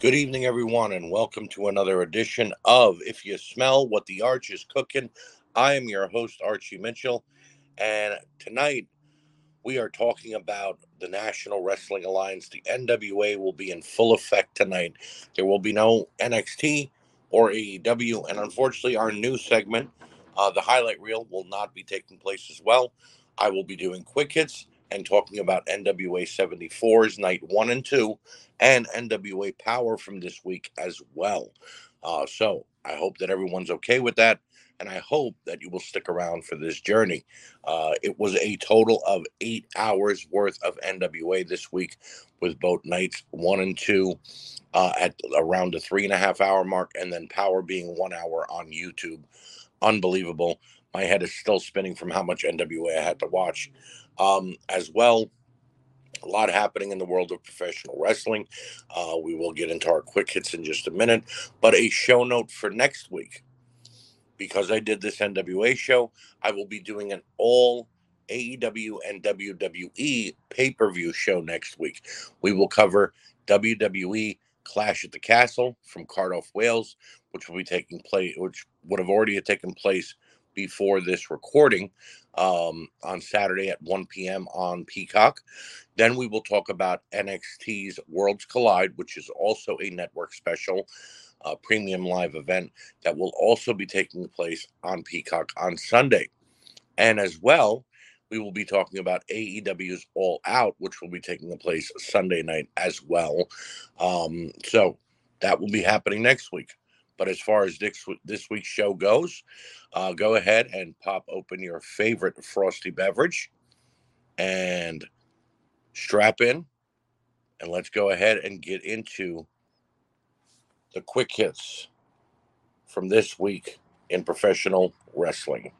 Good evening, everyone, and welcome to another edition of If You Smell What the Arch Is Cooking. I am your host, Archie Mitchell, and tonight we are talking about the National Wrestling Alliance. The NWA will be in full effect tonight. There will be no NXT or AEW, and unfortunately our news segment, the highlight reel, will not be taking place as well. I will be doing quick hits and talking about NWA 74s, night 1 and 2, and NWA Power from this week as well. So I hope that everyone's okay with that, and I hope that you will stick around for this journey. It was a total of 8 hours worth of NWA this week, with both nights 1 and 2 at around the 3.5 hour mark, and then Power being 1 hour on YouTube. Unbelievable. My head is still spinning from how much NWA I had to watch. As well, a lot happening in the world of professional wrestling. We will get into our quick hits in just a minute. But a show note for next week, because I did this NWA show, I will be doing an all AEW and WWE pay-per-view show next week. We will cover WWE Clash at the Castle from Cardiff, Wales, which will be taking place, which would have already taken place before this recording, on Saturday at 1 p.m. on Peacock. Then we will talk about NXT's Worlds Collide, which is also a network special, premium live event that will also be taking place on Peacock on Sunday. And as well, we will be talking about AEW's All Out, which will be taking place Sunday night as well. So that will be happening next week. But as far as this week's show goes, go ahead and pop open your favorite frosty beverage and strap in. And let's go ahead and get into the quick hits from this week in professional wrestling.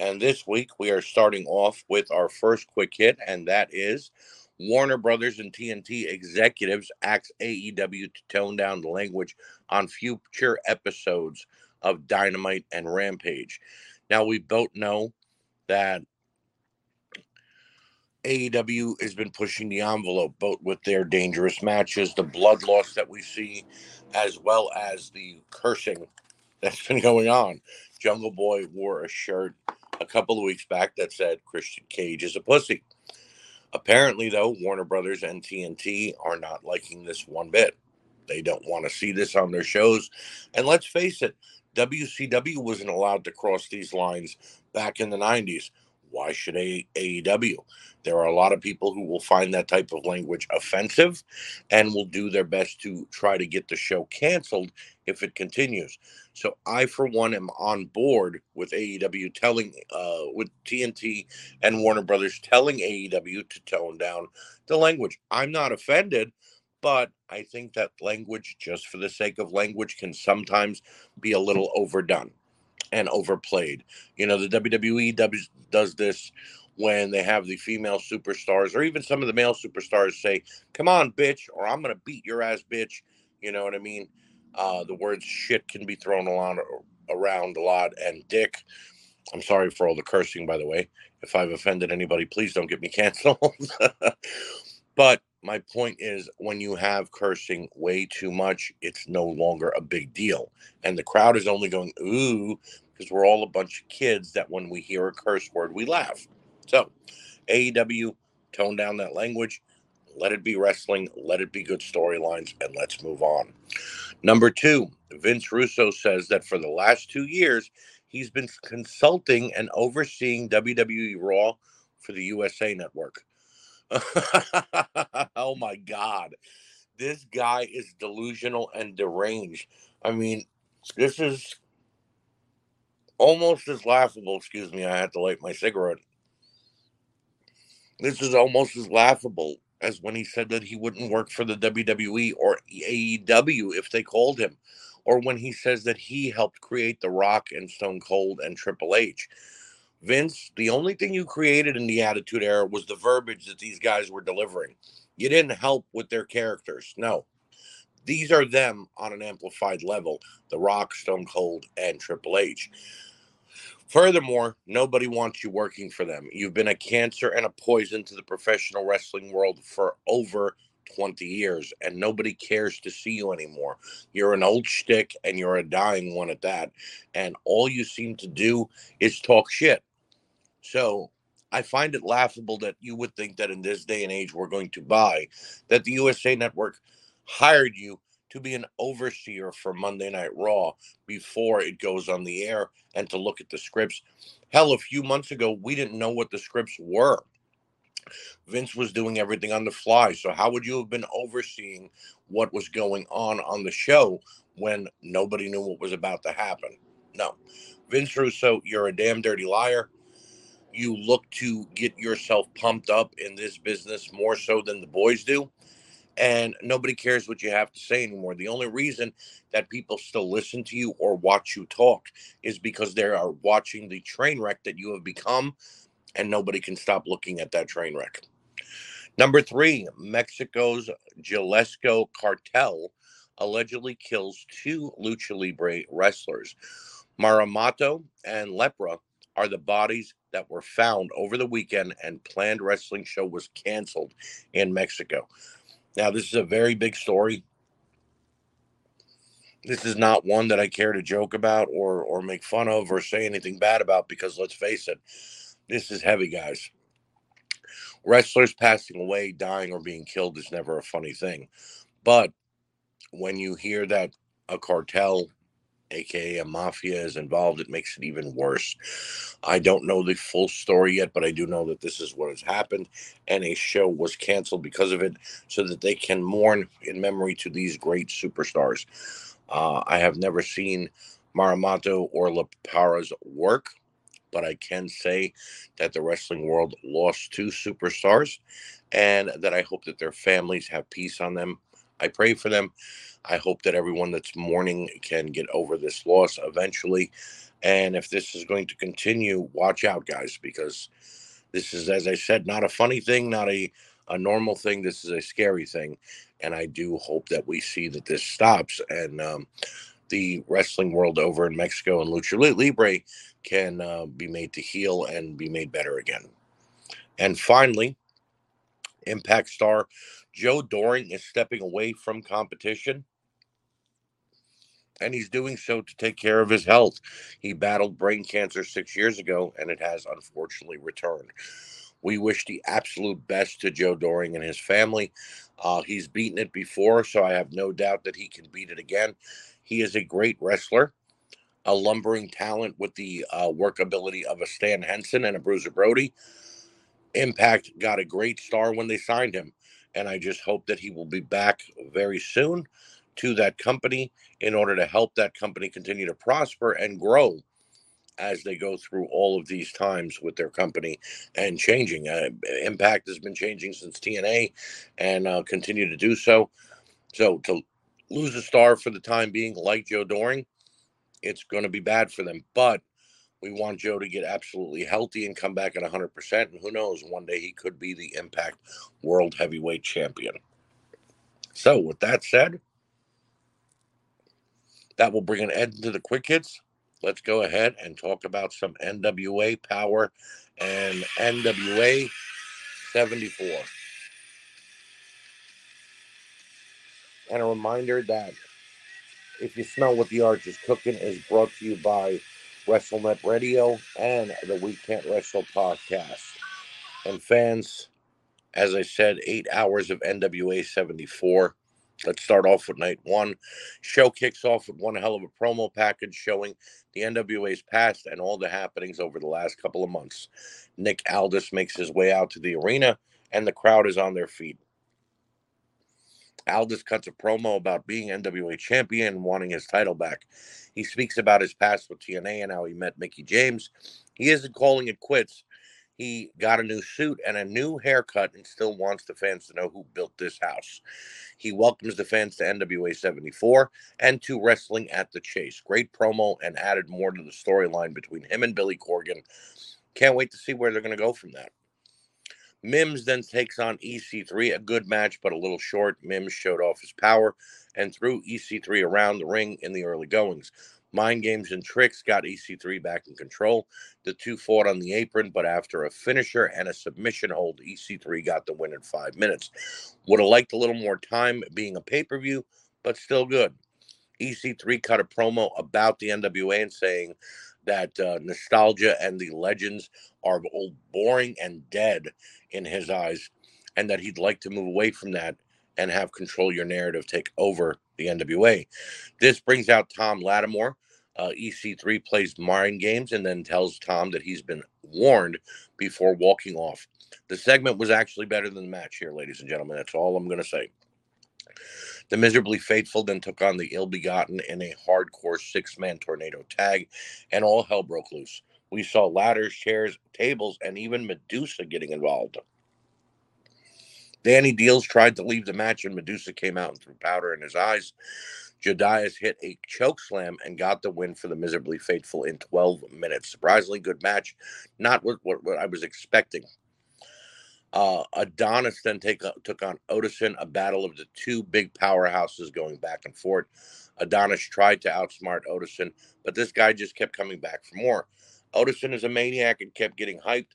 And this week we are starting off with our first quick hit, and that is Warner Brothers and TNT executives ask AEW to tone down the language on future episodes of Dynamite and Rampage. Now, we both know that AEW has been pushing the envelope, both with their dangerous matches, the blood loss that we see, as well as the cursing that's been going on. Jungle Boy wore a shirt a couple of weeks back that said Christian Cage is a pussy. Apparently, though, Warner Brothers and TNT are not liking this one bit. They don't want to see this on their shows. And let's face it, WCW wasn't allowed to cross these lines back in the 90s. Why should AEW? There are a lot of people who will find that type of language offensive and will do their best to try to get the show canceled if it continues. So I, for one, am on board with AEW telling, with TNT and Warner Brothers telling AEW to tone down the language. I'm not offended, but I think that language, just for the sake of language, can sometimes be a little overdone and overplayed. You know, the WWE does this when they have the female superstars, or even some of the male superstars, say, "Come on, bitch," or "I'm going to beat your ass, bitch." You know what I mean? The words shit can be thrown around a lot, and dick. I'm sorry for all the cursing, by the way. If I've offended anybody, please don't get me canceled. But my point is, when you have cursing way too much, it's no longer a big deal. And the crowd is only going, ooh, because we're all a bunch of kids that when we hear a curse word, we laugh. So AEW, tone down that language. Let it be wrestling. Let it be good storylines. And let's move on. Number two, Vince Russo says that for the last 2 years, he's been consulting and overseeing WWE Raw for the USA Network. Oh my God, this guy is delusional and deranged. I mean, this is almost as laughable. Excuse me, I had to light my cigarette. This is almost as laughable as when he said that he wouldn't work for the WWE or AEW if they called him, or when he says that he helped create The Rock and Stone Cold and Triple H. Vince, the only thing you created in the Attitude Era was the verbiage that these guys were delivering. You didn't help with their characters. No. These are them on an amplified level, The Rock, Stone Cold, and Triple H. Furthermore, nobody wants you working for them. You've been a cancer and a poison to the professional wrestling world for over 20 years, and nobody cares to see you anymore. You're an old shtick, and you're a dying one at that. And all you seem to do is talk shit. So I find it laughable that you would think that in this day and age we're going to buy, that the USA Network hired you to be an overseer for Monday Night Raw before it goes on the air and to look at the scripts. Hell, a few months ago, we didn't know what the scripts were. Vince was doing everything on the fly. So how would you have been overseeing what was going on the show when nobody knew what was about to happen? No. Vince Russo, you're a damn dirty liar. You look to get yourself pumped up in this business more so than the boys do. And nobody cares what you have to say anymore. The only reason that people still listen to you or watch you talk is because they are watching the train wreck that you have become, and nobody can stop looking at that train wreck. Number three, Mexico's Jalisco cartel allegedly kills 2 Lucha Libre wrestlers. Maramato and Lepra are the bodies that were found over the weekend, and planned wrestling show was canceled in Mexico. Now, this is a very big story. This is not one that I care to joke about or make fun of or say anything bad about, because let's face it, this is heavy, guys. Wrestlers passing away, dying, or being killed is never a funny thing. But when you hear that a cartel, aka a mafia, is involved, it makes it even worse. I don't know the full story yet, but I do know that this is what has happened, and a show was canceled because of it, so that they can mourn in memory to these great superstars. I have never seen Maramato or Lepara's work, but I can say that the wrestling world lost 2 superstars, and that I hope that their families have peace on them. I pray for them. I hope that everyone that's mourning can get over this loss eventually. And if this is going to continue, watch out, guys, because this is, as I said, not a funny thing, not a normal thing. This is a scary thing. And I do hope that we see that this stops, and the wrestling world over in Mexico and Lucha Libre can be made to heal and be made better again. And finally, Impact star Joe Doering is stepping away from competition, and he's doing so to take care of his health. He battled brain cancer 6 years ago, and it has unfortunately returned. We wish the absolute best to Joe Doering and his family. He's beaten it before, so I have no doubt that he can beat it again. He is a great wrestler, a lumbering talent with the workability of a Stan Henson and a Bruiser Brody. Impact got a great star when they signed him, and I just hope that he will be back very soon to that company in order to help that company continue to prosper and grow as they go through all of these times with their company and changing. Impact has been changing since TNA, and continue to do so. So to lose a star for the time being like Joe Doering, it's going to be bad for them, but we want Joe to get absolutely healthy and come back at 100%. And who knows, one day he could be the Impact World Heavyweight Champion. So with that said, that will bring an end to the quick hits. Let's go ahead and talk about some NWA Power and NWA 74. And a reminder that if you smell what the Arch is cooking is brought to you by WrestleNet Radio and the We Can't Wrestle podcast. And fans, as I said, 8 hours of NWA 74. Let's start off with night one. Show kicks off with one hell of a promo package showing the NWA's past and all the happenings over the last couple of months. Nick Aldis makes his way out to the arena, and the crowd is on their feet. Aldis cuts a promo about being NWA champion and wanting his title back. He speaks about his past with TNA and how he met Mickey James. He isn't calling it quits. He got a new suit and a new haircut and still wants the fans to know who built this house. He welcomes the fans to NWA 74 and to Wrestling at the Chase. Great promo and added more to the storyline between him and Billy Corgan. Can't wait to see where they're going to go from that. Mims then takes on EC3, a good match, but a little short. Mims showed off his power and threw EC3 around the ring in the early goings. Mind games and tricks got EC3 back in control. The two fought on the apron, but after a finisher and a submission hold, EC3 got the win in 5 minutes. Would have liked a little more time being a pay-per-view, but still good. EC3 cut a promo about the NWA and saying that nostalgia and the legends are old, boring and dead in his eyes, and that he'd like to move away from that and have Control Your Narrative take over the NWA. This brings out Tom Lattimore. EC3 plays mind games and then tells Tom that he's been warned before walking off. The segment was actually better than the match here, ladies and gentlemen. That's all I'm going to say. The Miserably Faithful then took on the Ill-Begotten in a hardcore six-man tornado tag, and all hell broke loose. We saw ladders, chairs, tables, and even Medusa getting involved. Danny Deals tried to leave the match, and Medusa came out and threw powder in his eyes. Jedias hit a chokeslam and got the win for the Miserably Faithful in 12 minutes. Surprisingly good match, not what I was expecting. Adonis then took on Otison, a battle of the two big powerhouses going back and forth. Adonis tried to outsmart Otison, but this guy just kept coming back for more. Otison is a maniac and kept getting hyped.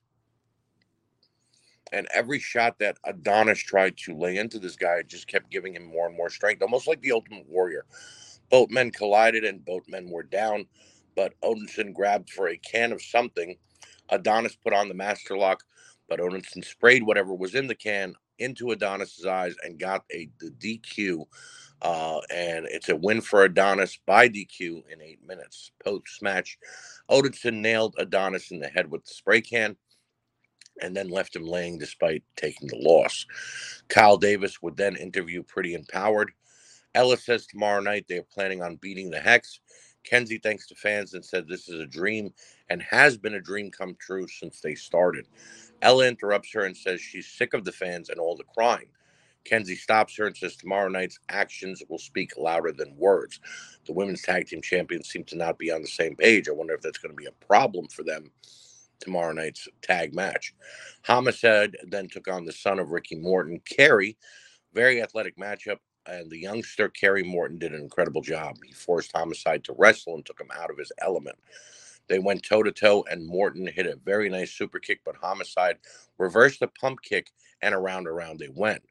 And every shot that Adonis tried to lay into this guy just kept giving him more and more strength, almost like the Ultimate Warrior. Both men collided and both men were down, but Otison grabbed for a can of something. Adonis put on the master lock, but Otison sprayed whatever was in the can into Adonis's eyes and got the DQ. And it's a win for Adonis by DQ in 8 minutes. Post-match, Otison nailed Adonis in the head with the spray can and then left him laying despite taking the loss. Kyle Davis would then interview Pretty Empowered. Ella says tomorrow night they are planning on beating the Hex. Kenzie thanks the fans and said this is a dream and has been a dream come true since they started. Ella interrupts her and says she's sick of the fans and all the crying. Kenzie stops her and says tomorrow night's actions will speak louder than words. The women's tag team champions seem to not be on the same page. I wonder if that's going to be a problem for them tomorrow night's tag match. Homicide then took on the son of Ricky Morton, Kerry. Very athletic matchup, and the youngster Kerry Morton did an incredible job. He forced Homicide to wrestle and took him out of his element. They went toe-to-toe, and Morton hit a very nice super kick, but Homicide reversed the pump kick, and around they went.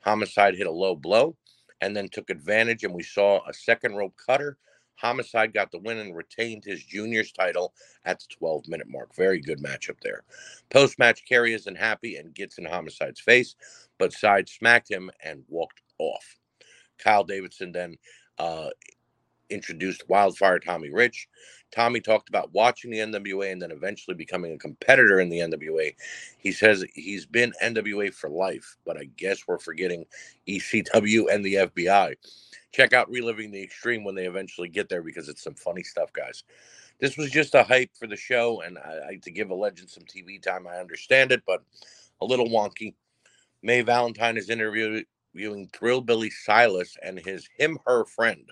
Homicide hit a low blow and then took advantage, and we saw a second rope cutter. Homicide got the win and retained his junior's title at the 12-minute mark. Very good matchup there. Post-match, Kerry isn't happy and gets in Homicide's face, but Side smacked him and walked off. Kyle Davidson then introduced Wildfire Tommy Rich. Tommy talked about watching the NWA and then eventually becoming a competitor in the NWA. He says he's been NWA for life, but I guess we're forgetting ECW and the FBI. Check out Reliving the Extreme when they eventually get there because it's some funny stuff, guys. This was just a hype for the show, and I to give a legend some TV time, I understand it, but a little wonky. Mae Valentine is interviewing Thrillbilly Silas and his him/her friend.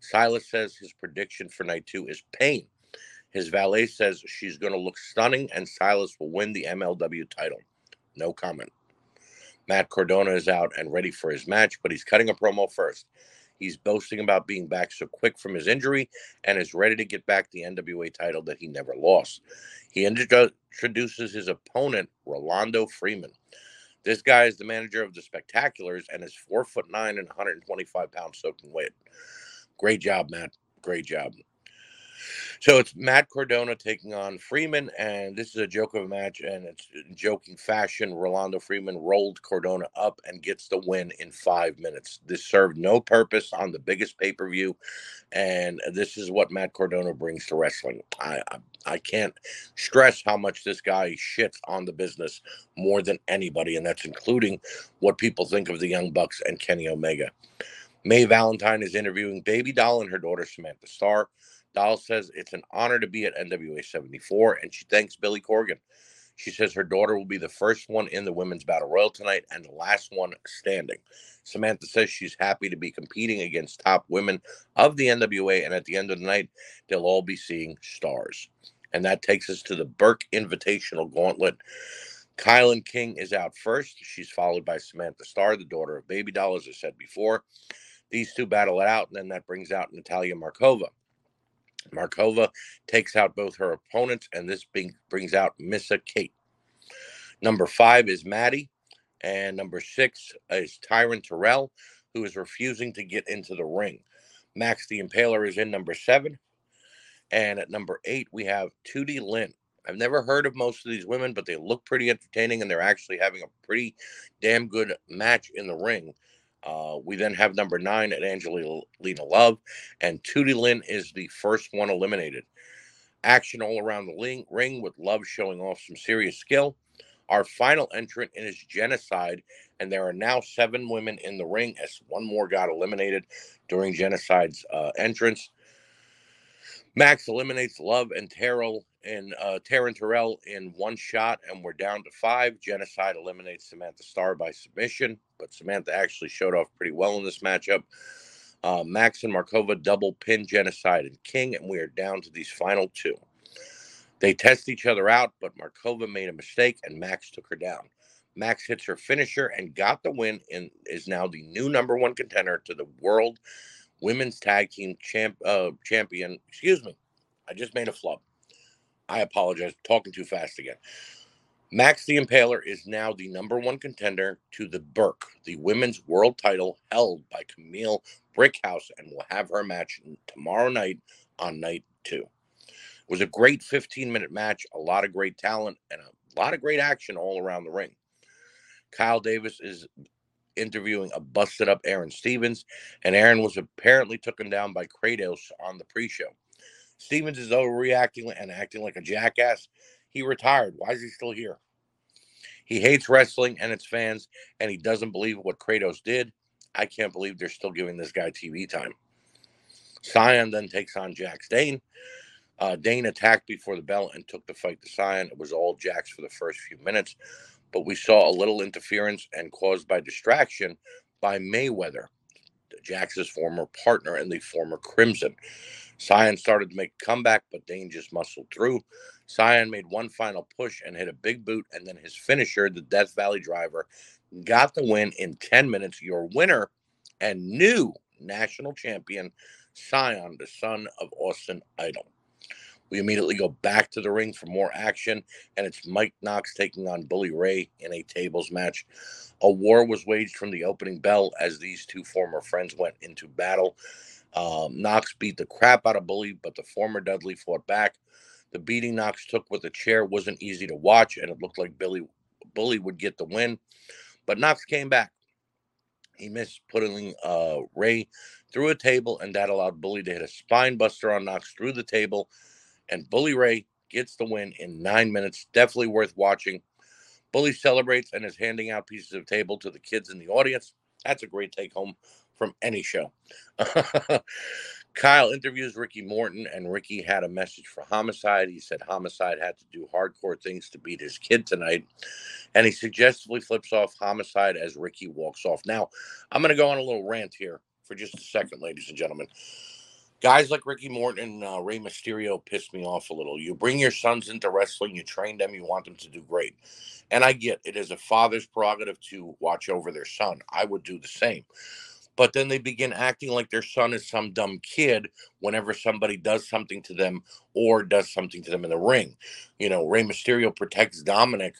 Silas says his prediction for night two is pain. His valet says she's going to look stunning, and Silas will win the MLW title. No comment. Matt Cardona is out and ready for his match, but he's cutting a promo first. He's boasting about being back so quick from his injury and is ready to get back the NWA title that he never lost. He introduces his opponent, Rolando Freeman. This guy is the manager of the Spectaculars and is 4'9" and 125 pounds soaking wet. Great job, Matt. Great job. So it's Matt Cardona taking on Freeman, and this is a joke of a match, and it's in joking fashion. Rolando Freeman rolled Cardona up and gets the win in 5 minutes. This served no purpose on the biggest pay-per-view, and this is what Matt Cardona brings to wrestling. I can't stress how much this guy shits on the business more than anybody, and that's including what people think of the Young Bucks and Kenny Omega. Mae Valentine is interviewing Baby Doll and her daughter Samantha Starr. Doll says it's an honor to be at NWA 74, and she thanks Billy Corgan. She says her daughter will be the first one in the Women's Battle Royal tonight and the last one standing. Samantha says she's happy to be competing against top women of the NWA, and at the end of the night, they'll all be seeing stars. And that takes us to the Burke Invitational Gauntlet. Kylan King is out first. She's followed by Samantha Starr, the daughter of Baby Doll, as I said before. These two battle it out, and then that brings out Natalia Markova. Markova takes out both her opponents, and this brings out Missa Kate. Number 5 is Maddie, and number 6 is Tyron Terrell, who is refusing to get into the ring. Max the Impaler is in number 7. And at number 8, we have Tootie Lynn. I've never heard of most of these women, but they look pretty entertaining, and they're actually having a pretty damn good match in the ring. We then have number 9 at Angelina Love, and Tootie Lynn is the first one eliminated. Action all around the ring with Love showing off some serious skill. Our final entrant is Genocide, and there are now 7 women in the ring as one more got eliminated during Genocide's entrance. Max eliminates Love and Taryn Terrell in one shot, and we're down to 5. Genocide eliminates Samantha Starr by submission, but Samantha actually showed off pretty well in this matchup. Max and Markova double pin Genocide and King, and we are down to these final 2. They test each other out, but Markova made a mistake, and Max took her down. Max hits her finisher and got the win and is now the new number 1 contender to the World Women's Tag Team Champion. Excuse me. I just made a flub. I apologize. Talking too fast again. Max the Impaler is now the number 1 contender to the Burke, the women's world title held by Camille Brickhouse, and will have her match tomorrow night on night 2. It was a great 15-minute match, a lot of great talent, and a lot of great action all around the ring. Kyle Davis is interviewing a busted-up Aaron Stevens, and Aaron was apparently taken down by Kratos on the pre-show. Stevens is overreacting and acting like a jackass. He retired. Why is he still here? He hates wrestling and its fans, and he doesn't believe what Kratos did. I can't believe they're still giving this guy TV time. Sion then takes on Jax Dane. Dane attacked before the bell and took the fight to Sion. It was all Jax for the first few minutes, but we saw a little interference and caused by distraction by Mayweather, Jax's former partner and the former Crimson. Sion started to make a comeback, but Dane just muscled through. Sion made one final push and hit a big boot, and then his finisher, the Death Valley Driver, got the win in 10 minutes. Your winner and new national champion, Sion, the son of Austin Idol. We immediately go back to the ring for more action, and it's Mike Knox taking on Bully Ray in a tables match. A war was waged from the opening bell as these two former friends went into battle. Knox beat the crap out of Bully, but the former Dudley fought back. The beating Knox took with a chair wasn't easy to watch, and it looked like Bully would get the win. But Knox came back. He missed putting Ray through a table, and that allowed Bully to hit a spine buster on Knox through the table. And Bully Ray gets the win in 9 minutes. Definitely worth watching. Bully celebrates and is handing out pieces of table to the kids in the audience. That's a great take-home from any show. Kyle interviews Ricky Morton, and Ricky had a message for Homicide. He said Homicide had to do hardcore things to beat his kid tonight, and he suggestively flips off Homicide as Ricky walks off. Now, I'm going to go on a little rant here for just a second, ladies and gentlemen. Guys like Ricky Morton and Rey Mysterio pissed me off a little. You bring your sons into wrestling, you train them, you want them to do great. And I get it is a father's prerogative to watch over their son. I would do the same. But then they begin acting like their son is some dumb kid whenever somebody does something to them or does something to them in the ring. You know, Rey Mysterio protects Dominic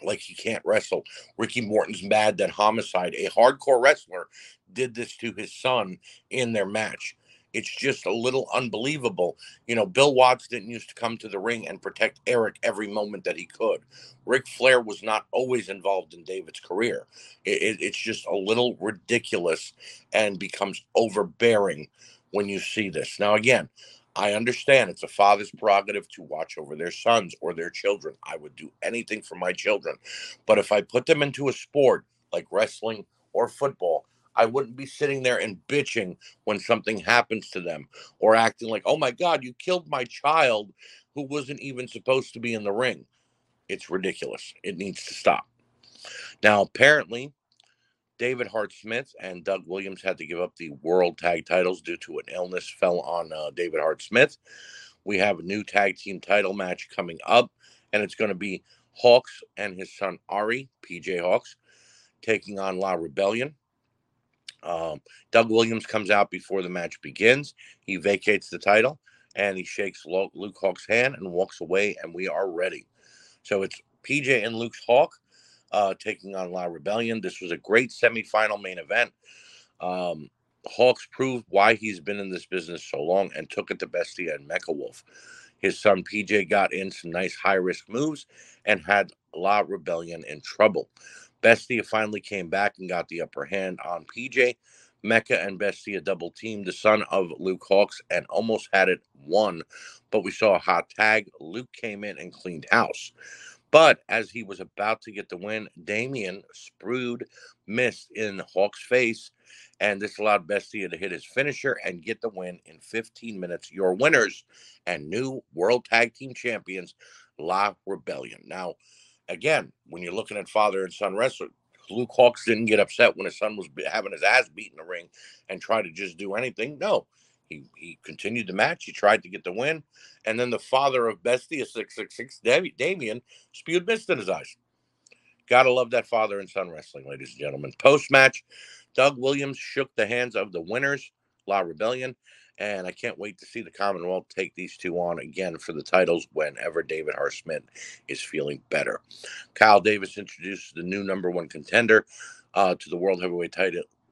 like he can't wrestle. Ricky Morton's mad that Homicide, a hardcore wrestler, did this to his son in their match. It's just a little unbelievable. You know, Bill Watts didn't used to come to the ring and protect Eric every moment that he could. Ric Flair was not always involved in David's career. It's just a little ridiculous and becomes overbearing when you see this. Now, again, I understand it's a father's prerogative to watch over their sons or their children. I would do anything for my children. But if I put them into a sport like wrestling or football, I wouldn't be sitting there and bitching when something happens to them or acting like, oh, my God, you killed my child who wasn't even supposed to be in the ring. It's ridiculous. It needs to stop. Now, apparently, David Hart-Smith and Doug Williams had to give up the world tag titles due to an illness fell on David Hart-Smith. We have a new tag team title match coming up, and it's going to be Hawks and his son Ari, PJ Hawks, taking on La Rebellion. Doug Williams comes out before the match begins. He vacates the title, and he shakes Luke Hawk's hand and walks away, and we are ready. So it's PJ and Luke Hawk taking on La Rebellion. This was a great semifinal main event. Hawks proved why he's been in this business so long and took it to Bestia and Mecha Wolf. His son PJ got in some nice high-risk moves and had La Rebellion in trouble. Bestia finally came back and got the upper hand on PJ. Mecha and Bestia double-teamed the son of Luke Hawks and almost had it won, but we saw a hot tag. Luke came in and cleaned house. But as he was about to get the win, Damian Sprood missed in Hawk's face, and this allowed Bestia to hit his finisher and get the win in 15 minutes. Your winners and new World Tag Team Champions, La Rebellion. Now, again, when you're looking at father and son wrestling, Luke Hawks didn't get upset when his son was having his ass beat in the ring and try to just do anything. No, he continued the match. He tried to get the win. And then the father of Bestia 666, Damian, spewed mist in his eyes. Gotta love that father and son wrestling, ladies and gentlemen. Post-match, Doug Williams shook the hands of the winners, La Rebellion, and I can't wait to see the Commonwealth take these two on again for the titles whenever David R. Smith is feeling better. Kyle Davis introduces the new #1 contender to the World Heavyweight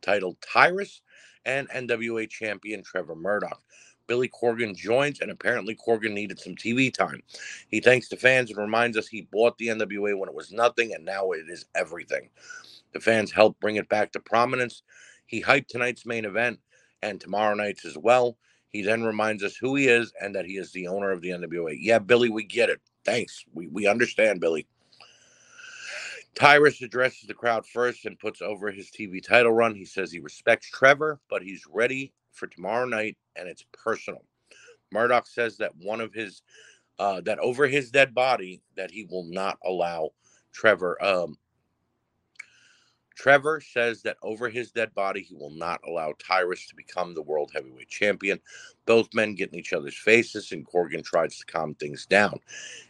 title, Tyrus, and NWA champion Trevor Murdoch. Billy Corgan joins, and apparently Corgan needed some TV time. He thanks the fans and reminds us he bought the NWA when it was nothing, and now it is everything. The fans helped bring it back to prominence. He hyped tonight's main event and tomorrow night's as well. He then reminds us who he is and that he is the owner of the NWA. Yeah, Billy, we get it. Thanks. We understand, Billy. Tyrus addresses the crowd first and puts over his TV title run. He says he respects Trevor, but he's ready for tomorrow night, and it's personal. Murdoch says that that over his dead body, that he will not allow Trevor. Trevor says that over his dead body, he will not allow Tyrus to become the World Heavyweight Champion. Both men get in each other's faces, and Corgan tries to calm things down.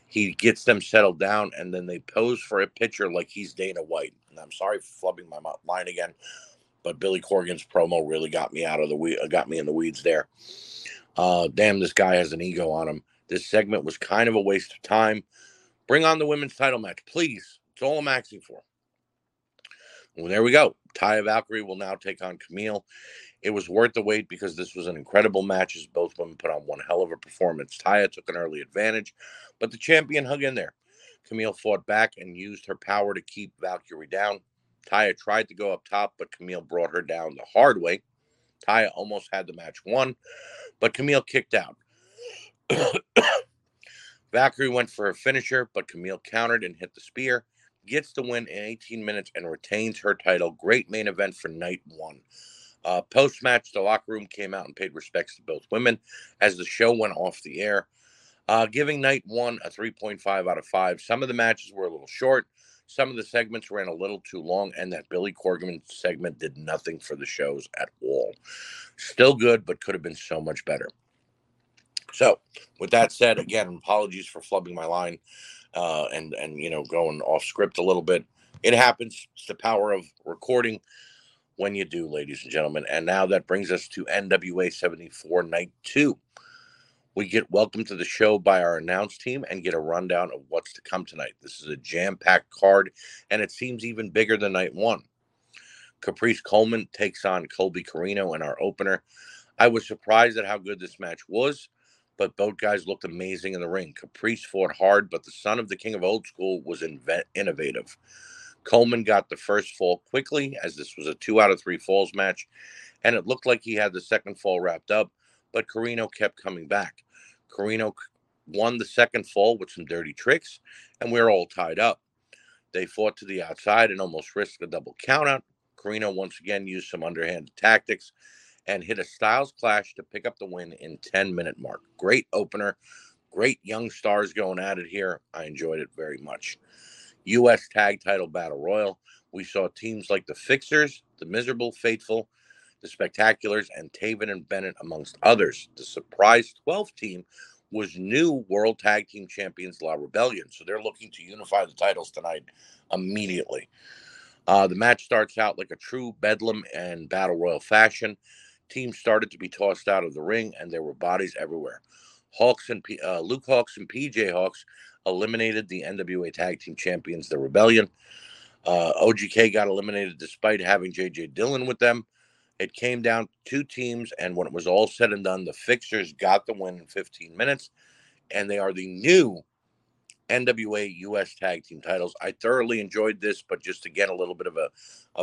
He gets them settled down, and then they pose for a picture like he's Dana White. And I'm sorry for flubbing my line again, but Billy Corgan's promo really got me in the weeds there. Damn, this guy has an ego on him. This segment was kind of a waste of time. Bring on the women's title match, please. It's all I'm asking for. Well, there we go. Taya Valkyrie will now take on Camille. It was worth the wait because this was an incredible match as both women put on one hell of a performance. Taya took an early advantage, but the champion hung in there. Camille fought back and used her power to keep Valkyrie down. Taya tried to go up top, but Camille brought her down the hard way. Taya almost had the match won, but Camille kicked out. Valkyrie went for her finisher, but Camille countered and hit the spear. Gets the win in 18 minutes and retains her title. Great main event for night one. Post-match, the locker room came out and paid respects to both women as the show went off the air, giving night one a 3.5 out of 5. Some of the matches were a little short. Some of the segments ran a little too long, and that Billy Corgan segment did nothing for the shows at all. Still good, but could have been so much better. So, with that said, again, apologies for flubbing my line. And you know, going off script a little bit. It happens. It's the power of recording when you do, ladies and gentlemen. And now that brings us to NWA 74 Night 2. We get welcomed to the show by our announce team and get a rundown of what's to come tonight. This is a jam-packed card, and it seems even bigger than Night 1. Caprice Coleman takes on Colby Carino in our opener. I was surprised at how good this match was, but both guys looked amazing in the ring. Caprice fought hard, but the son of the king of old school was innovative. Coleman got the first fall quickly, as this was a 2 out of 3 falls match, and it looked like he had the second fall wrapped up, but Carino kept coming back. Carino won the second fall with some dirty tricks, and we were all tied up. They fought to the outside and almost risked a double countout. Carino once again used some underhand tactics and hit a Styles Clash to pick up the win in 10-minute mark. Great opener. Great young stars going at it here. I enjoyed it very much. U.S. Tag Title Battle Royal. We saw teams like the Fixers, the Miserable Faithful, the Spectaculars, and Taven and Bennett, amongst others. The surprise 12 team was new World Tag Team Champions La Rebellion, so they're looking to unify the titles tonight immediately. The match starts out like a true Bedlam and Battle Royal fashion. Teams started to be tossed out of the ring, and there were bodies everywhere. Hawks and Luke Hawks and PJ Hawks eliminated the NWA Tag Team Champions, the Rebellion. OGK got eliminated despite having JJ Dillon with them. It came down two teams, and when it was all said and done, the Fixers got the win in 15 minutes, and they are the new NWA U.S. Tag Team titles. I thoroughly enjoyed this, but just again, a little bit of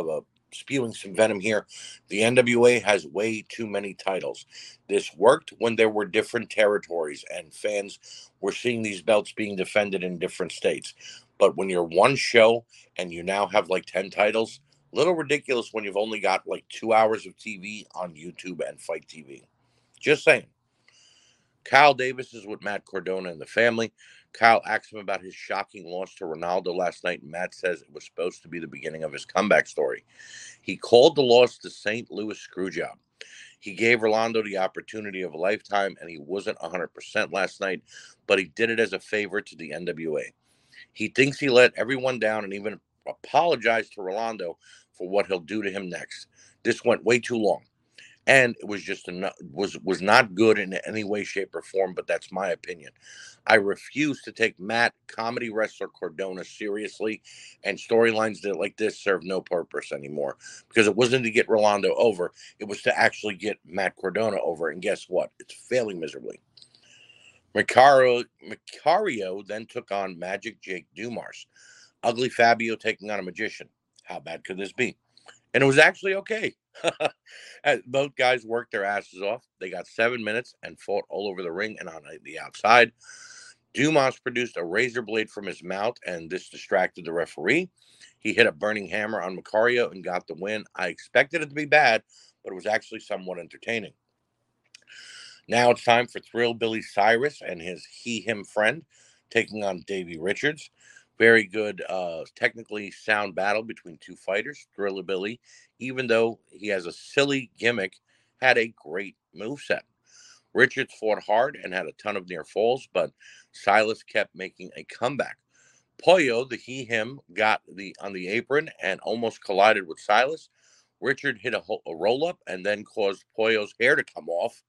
a spewing some venom here. The NWA has way too many titles. This worked when there were different territories and fans were seeing these belts being defended in different states. But when you're one show and you now have like 10 titles, a little ridiculous when you've only got like 2 hours of TV on YouTube and Fight TV. Just saying. Kyle Davis is with Matt Cardona and the family. Kyle asked him about his shocking loss to Ronaldo last night, and Matt says it was supposed to be the beginning of his comeback story. He called the loss the St. Louis screwjob. He gave Rolando the opportunity of a lifetime, and he wasn't 100% last night, but he did it as a favor to the NWA. He thinks he let everyone down and even apologized to Rolando for what he'll do to him next. This went way too long. And it was just was not good in any way, shape, or form, but that's my opinion. I refuse to take Matt, comedy wrestler Cardona, seriously, and storylines that like this serve no purpose anymore because it wasn't to get Rolando over. It was to actually get Matt Cardona over, and guess what? It's failing miserably. Macario then took on Magic Jake Dumars. Ugly Fabio taking on a magician. How bad could this be? And it was actually okay. Both guys worked their asses off. They got 7 minutes and fought all over the ring and on the outside. Dumas produced a razor blade from his mouth, and this distracted the referee. He hit a burning hammer on Macario and got the win. I expected it to be bad, but it was actually somewhat entertaining. Now it's time for Thrillbilly Cyrus and his he-him friend taking on Davey Richards. Very good, technically sound battle between two fighters. Thrillbilly, even though he has a silly gimmick, had a great moveset. Richards fought hard and had a ton of near falls, but Silas kept making a comeback. Pollo, the he-him, got on the apron and almost collided with Silas. Richard hit a roll-up and then caused Pollo's hair to come off.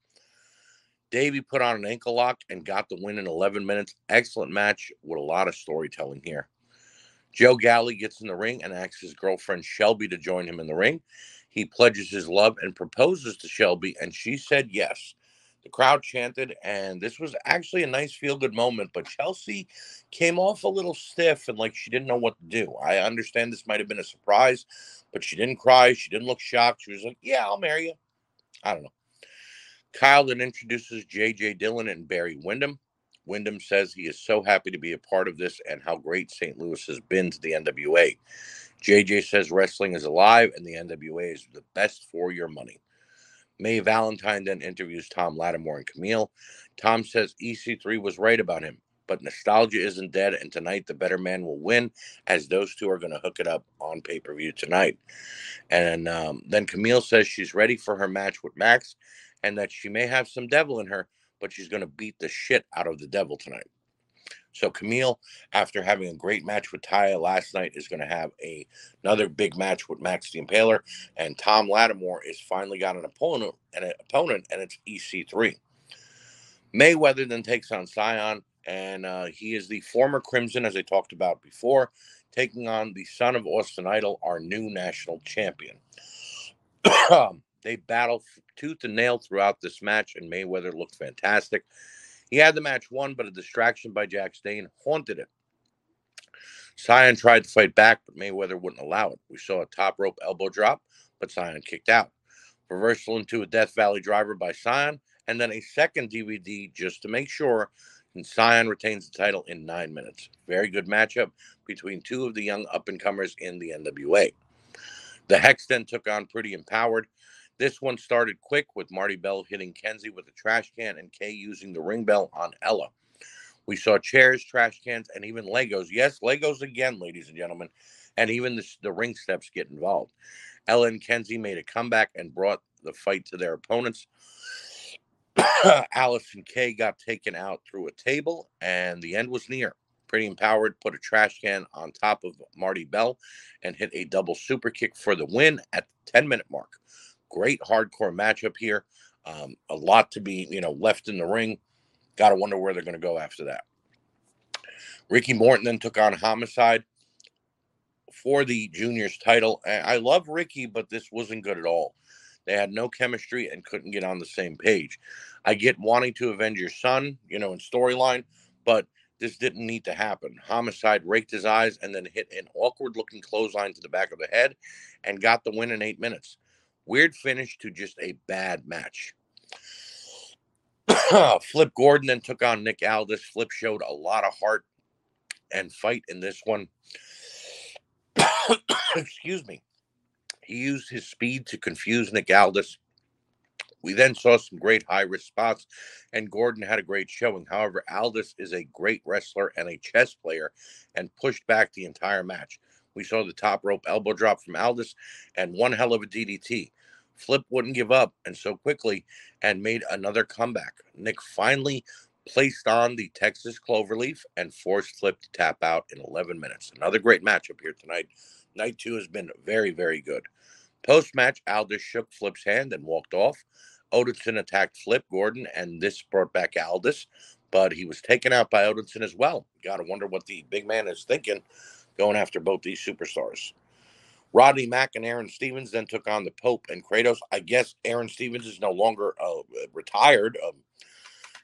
Davey put on an ankle lock and got the win in 11 minutes. Excellent match with a lot of storytelling here. Joe Galley gets in the ring and asks his girlfriend Shelby to join him in the ring. He pledges his love and proposes to Shelby, and she said yes. The crowd chanted, and this was actually a nice feel-good moment, but Chelsea came off a little stiff and like she didn't know what to do. I understand this might have been a surprise, but she didn't cry. She didn't look shocked. She was like, yeah, I'll marry you. I don't know. Kyle then introduces J.J. Dillon and Barry Windham. Windham says he is so happy to be a part of this and how great St. Louis has been to the NWA. J.J. says wrestling is alive and the NWA is the best for your money. Mae Valentine then interviews Tom Lattimore and Camille. Tom says EC3 was right about him, but nostalgia isn't dead, and tonight the better man will win as those two are going to hook it up on pay-per-view tonight. And then Camille says she's ready for her match with Max, and that she may have some devil in her, but she's going to beat the shit out of the devil tonight. So Camille, after having a great match with Taya last night, is going to have another big match with Max the Impaler, and Tom Lattimore is finally got an opponent, and it's EC3. Mayweather then takes on Scion, and he is the former Crimson, as I talked about before, taking on the son of Austin Idol, our new national champion. They battled tooth and nail throughout this match, and Mayweather looked fantastic. He had the match won, but a distraction by Jack Stane haunted it. Scion tried to fight back, but Mayweather wouldn't allow it. We saw a top rope elbow drop, but Scion kicked out. Reversal into a Death Valley driver by Scion, and then a second DVD just to make sure, and Scion retains the title in 9 minutes. Very good matchup between two of the young up-and-comers in the NWA. The Hex then took on Pretty Empowered. This one started quick with Marty Bell hitting Kenzie with a trash can and Kay using the ring bell on Ella. We saw chairs, trash cans, and even Legos. Yes, Legos again, ladies and gentlemen. And even the ring steps get involved. Ella and Kenzie made a comeback and brought the fight to their opponents. Alice and Kay got taken out through a table, and the end was near. Pretty Empowered put a trash can on top of Marty Bell and hit a double super kick for the win at the 10-minute mark. Great hardcore matchup here. A lot to be, left in the ring. Got to wonder where they're going to go after that. Ricky Morton then took on Homicide for the juniors title. I love Ricky, but this wasn't good at all. They had no chemistry and couldn't get on the same page. I get wanting to avenge your son, you know, in storyline, but this didn't need to happen. Homicide raked his eyes and then hit an awkward-looking clothesline to the back of the head and got the win in 8 minutes. Weird finish to just a bad match. Flip Gordon then took on Nick Aldis. Flip showed a lot of heart and fight in this one. Excuse me. He used his speed to confuse Nick Aldis. We then saw some great high-risk spots, and Gordon had a great showing. However, Aldis is a great wrestler and a chess player and pushed back the entire match. We saw the top rope elbow drop from Aldis and one hell of a DDT. Flip wouldn't give up and so quickly and made another comeback. Nick finally placed on the Texas Cloverleaf and forced Flip to tap out in 11 minutes. Another great matchup here tonight. Night two has been very, very good. Post-match, Aldis shook Flip's hand and walked off. Otison attacked Flip Gordon, and this brought back Aldis, but he was taken out by Otison as well. Got to wonder what the big man is thinking going after both these superstars. Rodney Mack and Aaron Stevens then took on the Pope and Kratos. I guess Aaron Stevens is no longer retired.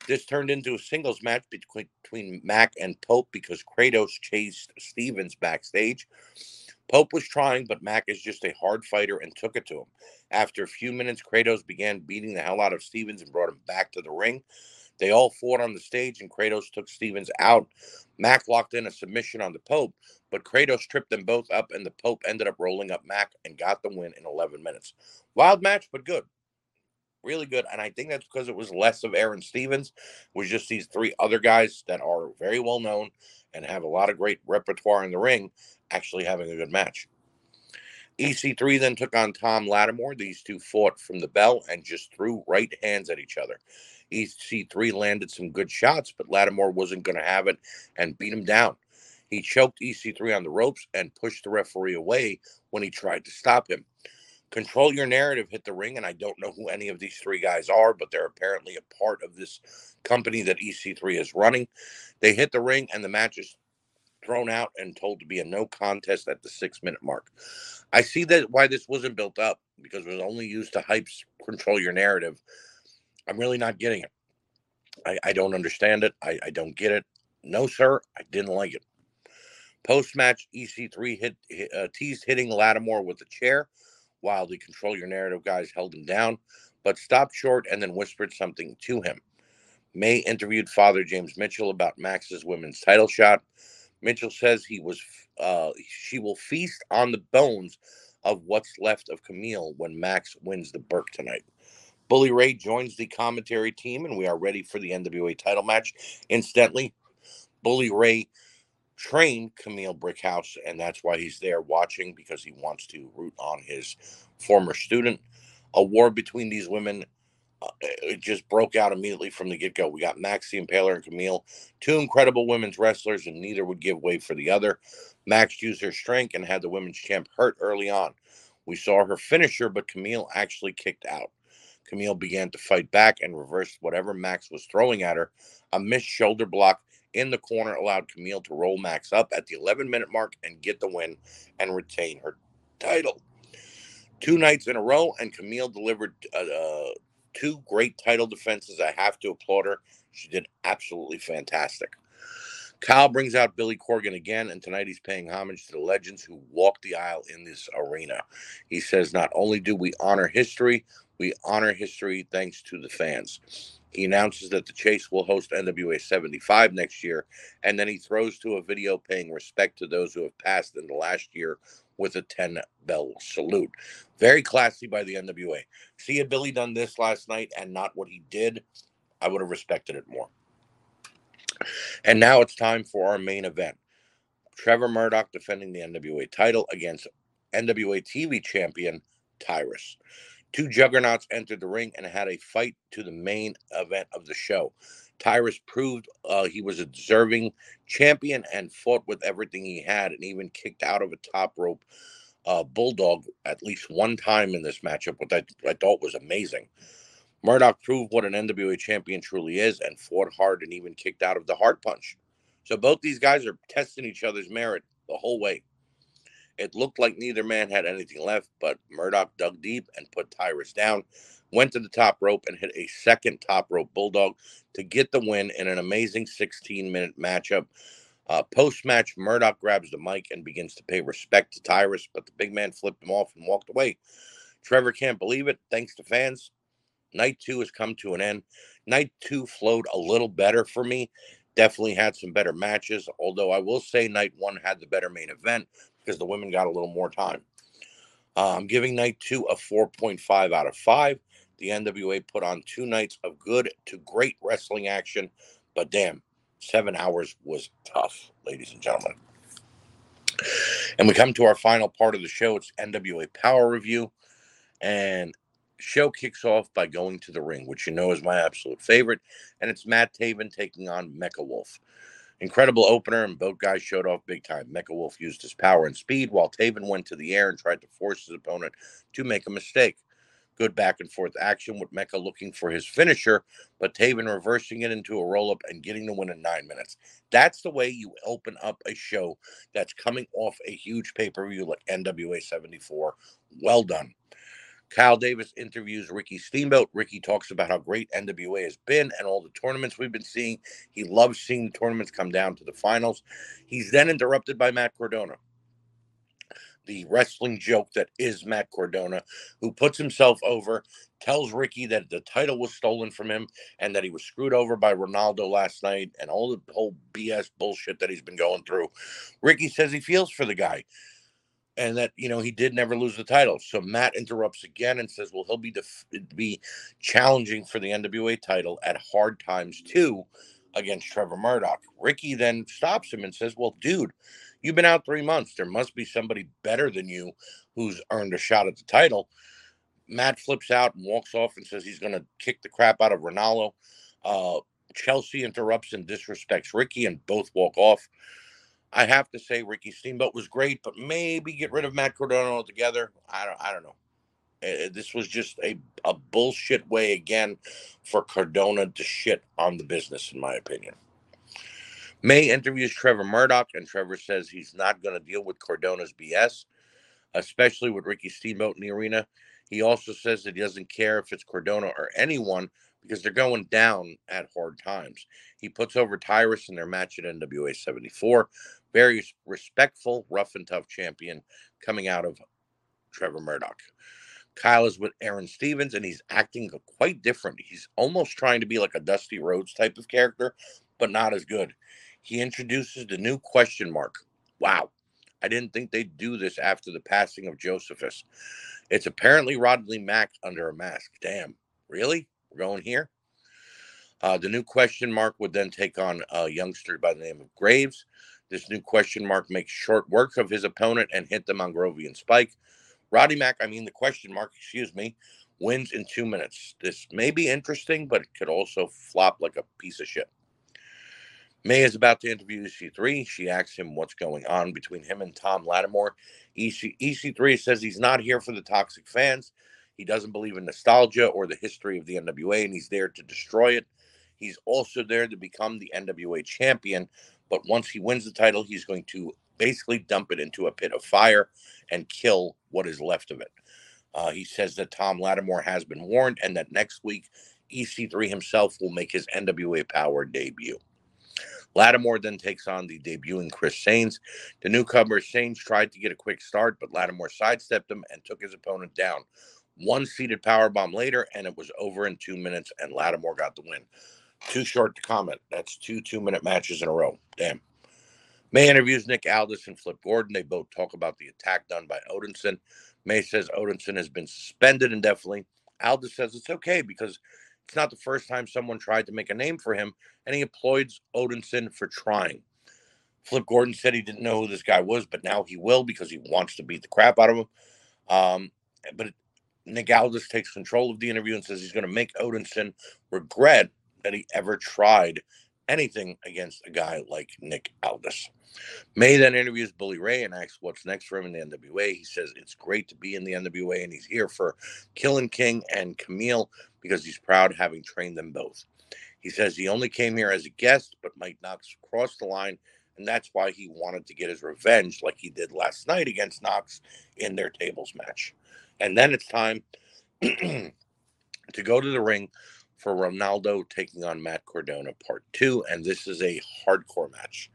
This turned into a singles match between Mack and Pope because Kratos chased Stevens backstage. Pope was trying, but Mack is just a hard fighter and took it to him. After a few minutes, Kratos began beating the hell out of Stevens and brought him back to the ring. They all fought on the stage, and Kratos took Stevens out. Mack locked in a submission on the Pope, but Kratos tripped them both up, and the Pope ended up rolling up Mack and got the win in 11 minutes. Wild match, but good. Really good, and I think that's because it was less of Aaron Stevens. It was just these three other guys that are very well known and have a lot of great repertoire in the ring, actually having a good match. EC3 then took on Tom Lattimore. These two fought from the bell and just threw right hands at each other. EC3 landed some good shots, but Lattimore wasn't going to have it and beat him down. He choked EC3 on the ropes and pushed the referee away when he tried to stop him. Control Your Narrative hit the ring, and I don't know who any of these three guys are, but they're apparently a part of this company that EC3 is running. They hit the ring, and the match is thrown out and told to be a no contest at the 6-minute mark. I see that why this wasn't built up, because it was only used to hype Control Your Narrative. I'm really not getting it. I don't understand it. I don't get it. No, sir, I didn't like it. Post-match, EC3 teased hitting Lattimore with a chair, while the Control Your Narrative guys held him down, but stopped short and then whispered something to him. May interviewed Father James Mitchell about Max's women's title shot. Mitchell says he was, she will feast on the bones of what's left of Camille when Max wins the Burke tonight. Bully Ray joins the commentary team, and we are ready for the NWA title match. Incidentally, Bully Ray trained Camille Brickhouse, and that's why he's there watching, because he wants to root on his former student. A war between these women, it just broke out immediately from the get-go. We got Max the Impaler and Camille, two incredible women's wrestlers, and neither would give way for the other. Max used her strength and had the women's champ hurt early on. We saw her finisher, but Camille actually kicked out. Camille began to fight back and reversed whatever Max was throwing at her. A missed shoulder block in the corner allowed Camille to roll Max up at the 11-minute mark and get the win and retain her title. Two nights in a row, and Camille delivered two great title defenses. I have to applaud her. She did absolutely fantastic. Kyle brings out Billy Corgan again, and tonight he's paying homage to the legends who walked the aisle in this arena. He says, not only do we honor history thanks to the fans. He announces that the Chase will host NWA 75 next year, and then he throws to a video paying respect to those who have passed in the last year with a 10-bell salute. Very classy by the NWA. See, had Billy done this last night and not what he did, I would have respected it more. And now it's time for our main event. Trevor Murdoch defending the NWA title against NWA TV champion Tyrus. Two juggernauts entered the ring and had a fight to the main event of the show. Tyrus proved he was a deserving champion and fought with everything he had, and even kicked out of a top rope bulldog at least one time in this matchup, which I thought was amazing. Murdoch proved what an NWA champion truly is and fought hard and even kicked out of the hard punch. So both these guys are testing each other's merit the whole way. It looked like neither man had anything left, but Murdoch dug deep and put Tyrus down, went to the top rope and hit a second top rope bulldog to get the win in an amazing 16-minute matchup. Post-match, Murdoch grabs the mic and begins to pay respect to Tyrus, but the big man flipped him off and walked away. Trevor can't believe it, thanks to fans. Night 2 has come to an end. Night 2 flowed a little better for me. Definitely had some better matches, although I will say Night 1 had the better main event because the women got a little more time. I'm giving Night 2 a 4.5 out of 5. The NWA put on 2 nights of good to great wrestling action, but damn, 7 hours was tough, ladies and gentlemen. And we come to our final part of the show. It's NWA Power Review, and show kicks off by going to the ring, which you know is my absolute favorite, and it's Matt Taven taking on Mecha Wolf. Incredible opener, and both guys showed off big time. Mecha Wolf used his power and speed, while Taven went to the air and tried to force his opponent to make a mistake. Good back-and-forth action with Mecha looking for his finisher, but Taven reversing it into a roll-up and getting the win in 9 minutes. That's the way you open up a show that's coming off a huge pay-per-view like NWA 74. Well done. Kyle Davis interviews Ricky Steamboat. Ricky talks about how great NWA has been and all the tournaments we've been seeing. He loves seeing the tournaments come down to the finals. He's then interrupted by Matt Cardona, the wrestling joke that is Matt Cardona, who puts himself over, tells Ricky that the title was stolen from him and that he was screwed over by Ronaldo last night and all the whole BS bullshit that he's been going through. Ricky says he feels for the guy and that, you know, he did never lose the title. So Matt interrupts again and says, well, he'll be challenging for the NWA title at Hard Times 2 against Trevor Murdoch. Ricky then stops him and says, well, dude, you've been out 3 months. There must be somebody better than you who's earned a shot at the title. Matt flips out and walks off and says he's going to kick the crap out of Ronaldo. Chelsea interrupts and disrespects Ricky, and both walk off. I have to say Ricky Steamboat was great, but maybe get rid of Matt Cardona altogether. I don't know. This was just a bullshit way, again, for Cardona to shit on the business, in my opinion. May interviews Trevor Murdoch, and Trevor says he's not going to deal with Cardona's BS, especially with Ricky Steamboat in the arena. He also says that he doesn't care if it's Cardona or anyone, because they're going down at Hard Times. He puts over Tyrus in their match at NWA 74. Very respectful, rough and tough champion coming out of Trevor Murdoch. Kyle is with Aaron Stevens, and he's acting quite different. He's almost trying to be like a Dusty Rhodes type of character, but not as good. He introduces the new question mark. Wow. I didn't think they'd do this after the passing of Josephus. It's apparently Rodney Mack under a mask. Damn. Really? We're going here? The new question mark would then take on a youngster by the name of Graves. This new question mark makes short work of his opponent and hit the Mongrovian spike. Roddy Mack, the question mark, excuse me, wins in 2 minutes. This may be interesting, but it could also flop like a piece of shit. May is about to interview EC3. She asks him what's going on between him and Tom Lattimore. EC3 says he's not here for the toxic fans. He doesn't believe in nostalgia or the history of the NWA, and he's there to destroy it. He's also there to become the NWA champion, but once he wins the title, he's going to basically dump it into a pit of fire and kill what is left of it. He says that Tom Lattimore has been warned and that next week, EC3 himself will make his NWA Power debut. Lattimore then takes on the debuting Chris Sains. The newcomer Sains tried to get a quick start, but Lattimore sidestepped him and took his opponent down. One-seated powerbomb later, and it was over in 2 minutes, and Lattimore got the win. Too short to comment. That's two 2-minute matches in a row. Damn. May interviews Nick Aldis and Flip Gordon. They both talk about the attack done by Otison. May says Otison has been suspended indefinitely. Aldis says it's okay because it's not the first time someone tried to make a name for him, and he employs Otison for trying. Flip Gordon said he didn't know who this guy was, but now he will because he wants to beat the crap out of him. Nick Aldis takes control of the interview and says he's going to make Otison regret that he ever tried anything against a guy like Nick Aldis. May then interviews Bully Ray and asks what's next for him in the NWA. He says it's great to be in the NWA, and he's here for Killin' King and Camille because he's proud having trained them both. He says he only came here as a guest, but Mike Knox crossed the line, and that's why he wanted to get his revenge like he did last night against Knox in their tables match. And then it's time to go to the ring for Rolando taking on Matt Cardona Part 2, and this is a hardcore match.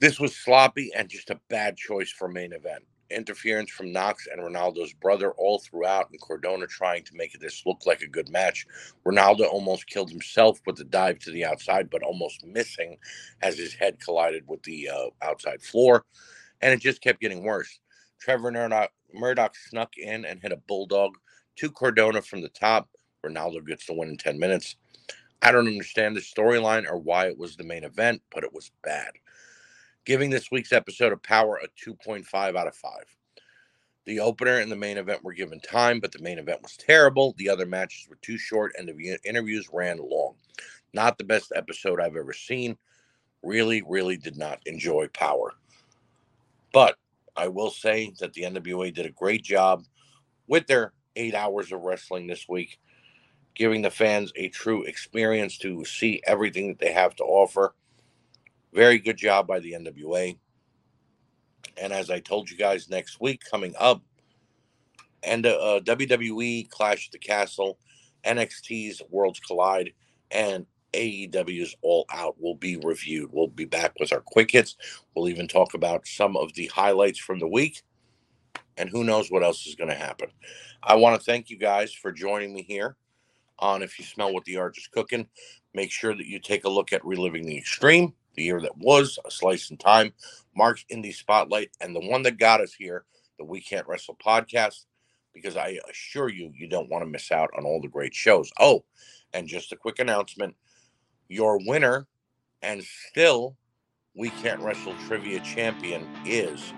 This was sloppy and just a bad choice for main event. Interference from Knox and Rollando's brother all throughout, and Cardona trying to make this look like a good match. Rolando almost killed himself with the dive to the outside, but almost missing as his head collided with the outside floor, and it just kept getting worse. Trevor Murdoch snuck in and hit a bulldog to Cardona from the top. Rolando gets the win in 10 minutes. I don't understand the storyline or why it was the main event, but it was bad. Giving this week's episode of Power a 2.5 out of 5. The opener and the main event were given time, but the main event was terrible. The other matches were too short, and the interviews ran long. Not the best episode I've ever seen. Really, really did not enjoy Power. But I will say that the NWA did a great job with their 8 hours of wrestling this week, giving the fans a true experience to see everything that they have to offer. Very good job by the NWA. And as I told you guys, next week coming up, and WWE Clash at the Castle, NXT's Worlds Collide, and AEW's All Out will be reviewed. We'll be back with our quick hits. We'll even talk about some of the highlights from the week. And who knows what else is going to happen. I want to thank you guys for joining me here on If You Smell What the Arch Is Cooking. Make sure that you take a look at Reliving the Extreme, the year that was, a slice in time, Mark's Indie Spotlight, and the one that got us here, the We Can't Wrestle podcast, because I assure you, you don't want to miss out on all the great shows. Oh, and just a quick announcement, your winner and still We Can't Wrestle trivia champion is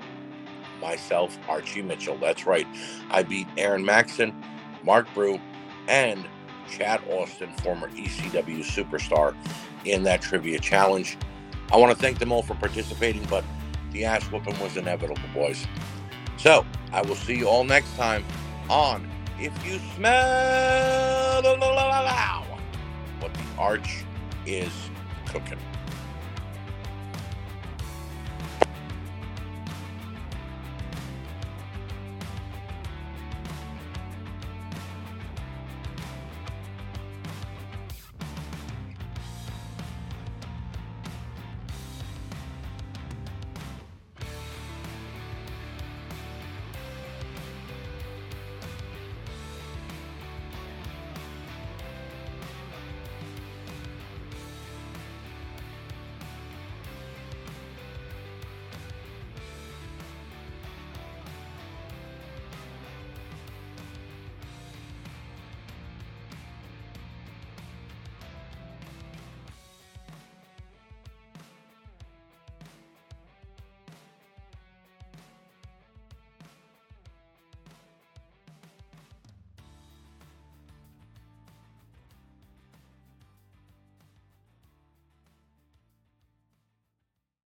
myself, Archie Mitchell. That's right. I beat Aaron Maxson, Mark Brew, and Chad Austin, former ECW superstar, in that trivia challenge. I want to thank them all for participating, but the ass whooping was inevitable, boys. So, I will see you all next time on If You Smell What the Arch Is Cooking.